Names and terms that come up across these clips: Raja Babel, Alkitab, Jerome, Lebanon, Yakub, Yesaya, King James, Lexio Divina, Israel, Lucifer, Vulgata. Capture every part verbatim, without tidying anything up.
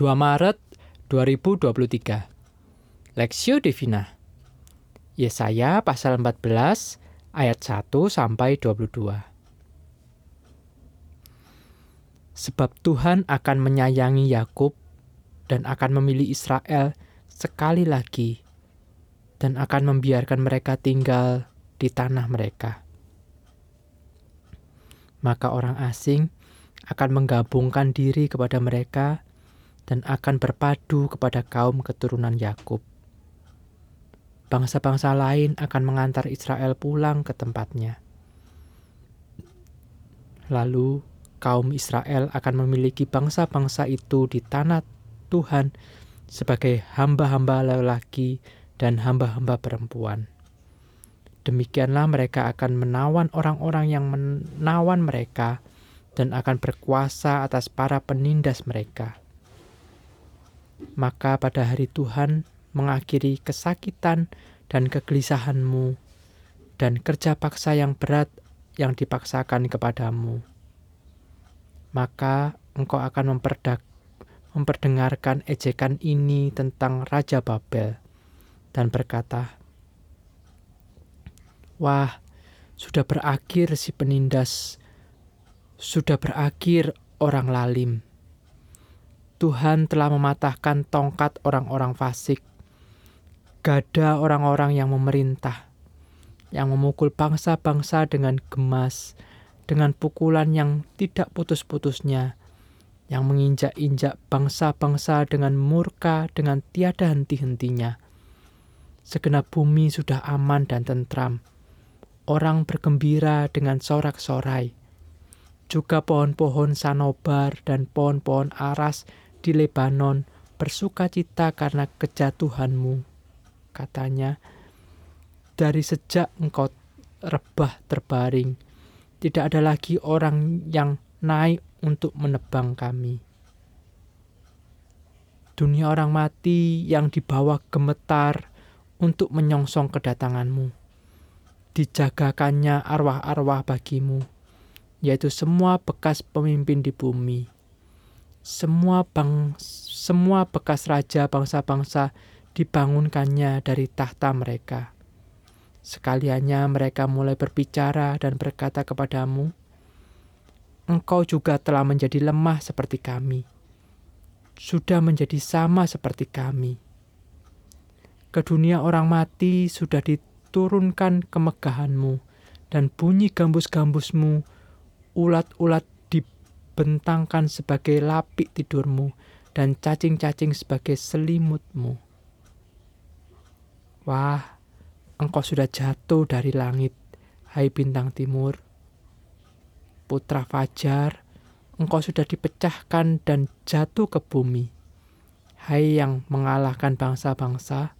dua Maret dua ribu dua puluh tiga. Lexio Divina. Yesaya pasal empat belas ayat satu sampai dua puluh dua. Sebab Tuhan akan menyayangi Yakub dan akan memilih Israel sekali lagi dan akan membiarkan mereka tinggal di tanah mereka. Maka orang asing akan menggabungkan diri kepada mereka dan akan berpadu kepada kaum keturunan Yakub. Bangsa-bangsa lain akan mengantar Israel pulang ke tempatnya. Lalu kaum Israel akan memiliki bangsa-bangsa itu di tanah Tuhan sebagai hamba-hamba lelaki dan hamba-hamba perempuan. Demikianlah mereka akan menawan orang-orang yang menawan mereka dan akan berkuasa atas para penindas mereka. Maka pada hari Tuhan mengakhiri kesakitan dan kegelisahanmu dan kerja paksa yang berat yang dipaksakan kepadamu. Maka engkau akan memperdak, memperdengarkan ejekan ini tentang Raja Babel dan berkata, "Wah, sudah berakhir si penindas, sudah berakhir orang lalim. Tuhan telah mematahkan tongkat orang-orang fasik, gada orang-orang yang memerintah, yang memukul bangsa-bangsa dengan gemas, dengan pukulan yang tidak putus-putusnya, yang menginjak-injak bangsa-bangsa dengan murka, dengan tiada henti-hentinya. Segenap bumi sudah aman dan tentram, orang bergembira dengan sorak-sorai, juga pohon-pohon sanobar dan pohon-pohon aras di Lebanon bersukacita karena kejatuhanmu," katanya. "Dari sejak engkau rebah terbaring, tidak ada lagi orang yang naik untuk menebang kami. Dunia orang mati yang dibawa gemetar untuk menyongsong kedatanganmu. Dijagakannya arwah-arwah bagimu, yaitu semua bekas pemimpin di bumi. Semua bang, semua bekas raja bangsa-bangsa dibangunkannya dari tahta mereka. Sekaliannya mereka mulai berbicara dan berkata kepadamu, engkau juga telah menjadi lemah seperti kami, sudah menjadi sama seperti kami. Ke dunia orang mati sudah diturunkan kemegahanmu dan bunyi gambus-gambusmu, ulat-ulat bentangkan sebagai lapik tidurmu dan cacing-cacing sebagai selimutmu. Wah, engkau sudah jatuh dari langit, hai bintang timur. Putra fajar, engkau sudah dipecahkan dan jatuh ke bumi, hai yang mengalahkan bangsa-bangsa.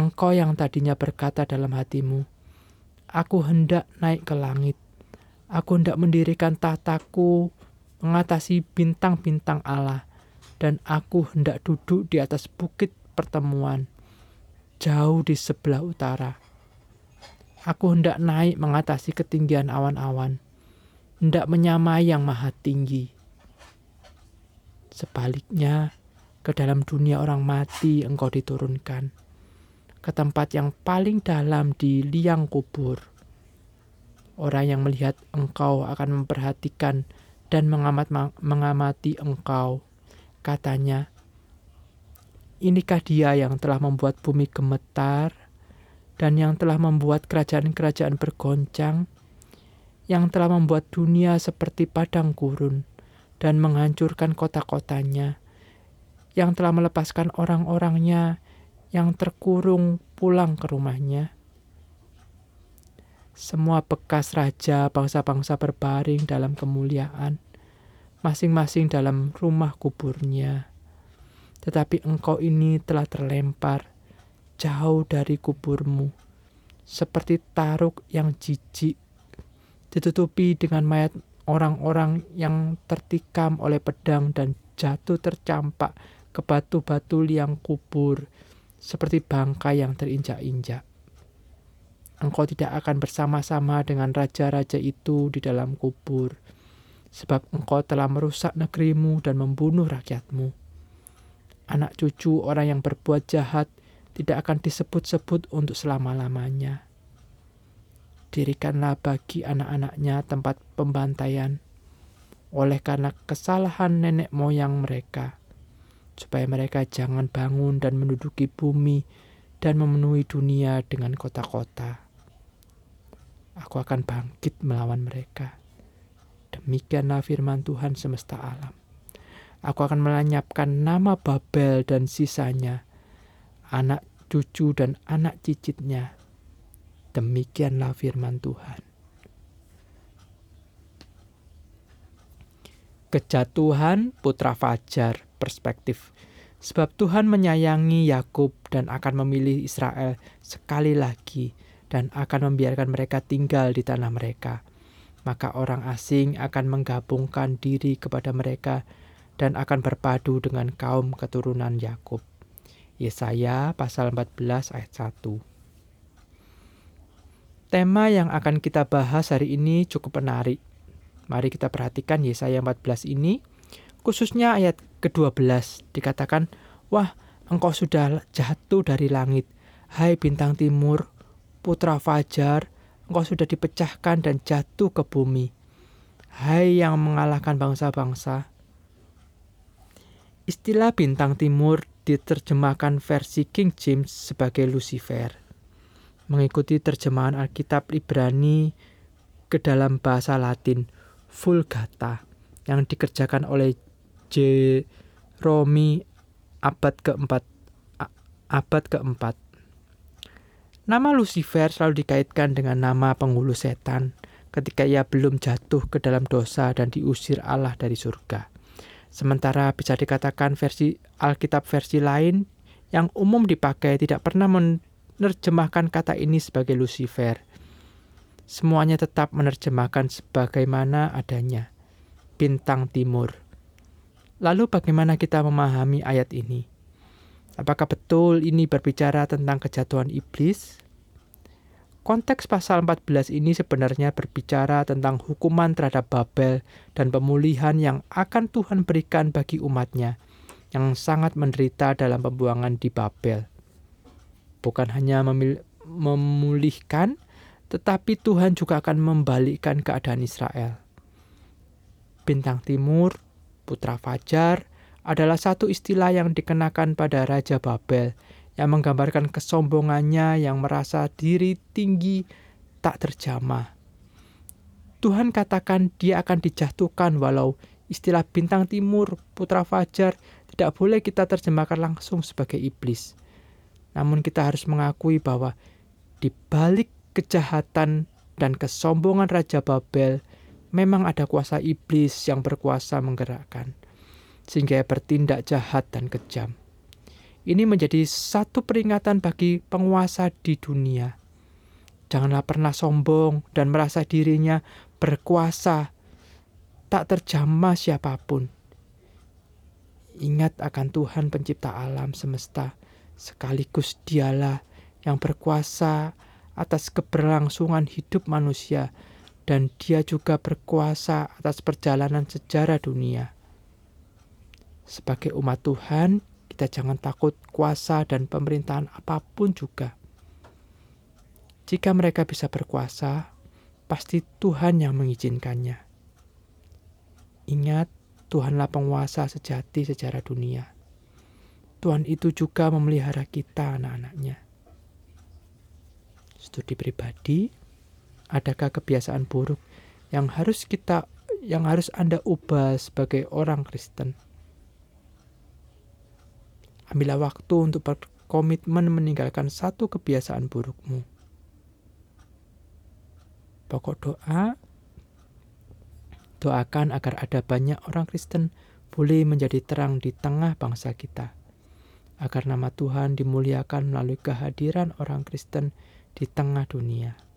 Engkau yang tadinya berkata dalam hatimu, aku hendak naik ke langit, aku hendak mendirikan tahtaku mengatasi bintang-bintang Allah, dan aku hendak duduk di atas bukit pertemuan, jauh di sebelah utara. Aku hendak naik mengatasi ketinggian awan-awan, hendak menyamai yang maha tinggi." Sebaliknya, ke dalam dunia orang mati engkau diturunkan, ke tempat yang paling dalam di liang kubur. Orang yang melihat engkau akan memperhatikan dan mengamat, mengamati engkau. Katanya, "Inikah dia yang telah membuat bumi gemetar dan yang telah membuat kerajaan-kerajaan bergoncang, yang telah membuat dunia seperti padang gurun dan menghancurkan kota-kotanya, yang telah melepaskan orang-orangnya yang terkurung pulang ke rumahnya? Semua bekas raja bangsa-bangsa berbaring dalam kemuliaan, masing-masing dalam rumah kuburnya. Tetapi engkau ini telah terlempar jauh dari kuburmu, seperti taruk yang jijik, ditutupi dengan mayat orang-orang yang tertikam oleh pedang dan jatuh tercampak ke batu-batu liang kubur, seperti bangkai yang terinjak-injak. Engkau tidak akan bersama-sama dengan raja-raja itu di dalam kubur, sebab engkau telah merusak negerimu dan membunuh rakyatmu. anak cucu orang yang berbuat jahat tidak akan disebut-sebut untuk selama-lamanya. Dirikanlah bagi anak-anaknya tempat pembantaian oleh karena kesalahan nenek moyang mereka, supaya mereka jangan bangun dan menduduki bumi dan memenuhi dunia dengan kota-kota. Aku akan bangkit melawan mereka. Demikianlah firman Tuhan semesta alam. Aku akan melenyapkan nama Babel dan sisanya, anak cucu dan anak cicitnya. Demikianlah firman Tuhan. Kejatuhan putra fajar perspektif. Sebab Tuhan menyayangi Yakub dan akan memilih Israel sekali lagi dan akan membiarkan mereka tinggal di tanah mereka. Maka orang asing akan menggabungkan diri kepada mereka dan akan berpadu dengan kaum keturunan Yakub. Yesaya pasal empat belas ayat satu. Tema yang akan kita bahas hari ini cukup menarik. Mari kita perhatikan Yesaya empat belas ini, khususnya ayat kedua belas. Dikatakan, "Wah, engkau sudah jatuh dari langit, hai bintang timur, putra fajar, engkau sudah dipecahkan dan jatuh ke bumi, hai yang mengalahkan bangsa-bangsa." Istilah bintang timur diterjemahkan versi King James sebagai Lucifer. Mengikuti terjemahan Alkitab Ibrani ke dalam bahasa Latin Vulgata yang dikerjakan oleh Jerome abad keempat abad keempat. Nama Lucifer selalu dikaitkan dengan nama penghulu setan ketika ia belum jatuh ke dalam dosa dan diusir Allah dari surga. Sementara bisa dikatakan versi Alkitab versi lain yang umum dipakai tidak pernah men menerjemahkan kata ini sebagai Lucifer. Semuanya tetap menerjemahkan sebagaimana adanya, bintang timur. Lalu bagaimana kita memahami ayat ini? Apakah betul ini berbicara tentang kejatuhan iblis? Konteks pasal empat belas ini sebenarnya berbicara tentang hukuman terhadap Babel dan pemulihan yang akan Tuhan berikan bagi umatnya yang sangat menderita dalam pembuangan di Babel. Bukan hanya memil- memulihkan, tetapi Tuhan juga akan membalikkan keadaan Israel. Bintang timur, putra fajar, adalah satu istilah yang dikenakan pada Raja Babel, yang menggambarkan kesombongannya yang merasa diri tinggi tak terjamah. Tuhan katakan dia akan dijatuhkan, walau istilah bintang timur, putra fajar tidak boleh kita terjemahkan langsung sebagai iblis. Namun kita harus mengakui bahwa di balik kejahatan dan kesombongan Raja Babel memang ada kuasa iblis yang berkuasa menggerakkan, sehingga ia bertindak jahat dan kejam. Ini menjadi satu peringatan bagi penguasa di dunia. Janganlah pernah sombong dan merasa dirinya berkuasa, tak terjamah siapapun. Ingat akan Tuhan pencipta alam semesta, sekaligus dialah yang berkuasa atas keberlangsungan hidup manusia, dan dia juga berkuasa atas perjalanan sejarah dunia. Sebagai umat Tuhan, kita jangan takut kuasa dan pemerintahan apapun juga. Jika mereka bisa berkuasa, pasti Tuhan yang mengizinkannya. Ingat, Tuhanlah penguasa sejati sejarah dunia. Tuhan itu juga memelihara kita, anak-anaknya. Studi pribadi, adakah kebiasaan buruk yang harus kita, yang harus Anda ubah sebagai orang Kristen? Ambillah waktu untuk berkomitmen meninggalkan satu kebiasaan burukmu. Pokok doa, doakan agar ada banyak orang Kristen boleh menjadi terang di tengah bangsa kita, agar nama Tuhan dimuliakan melalui kehadiran orang Kristen di tengah dunia.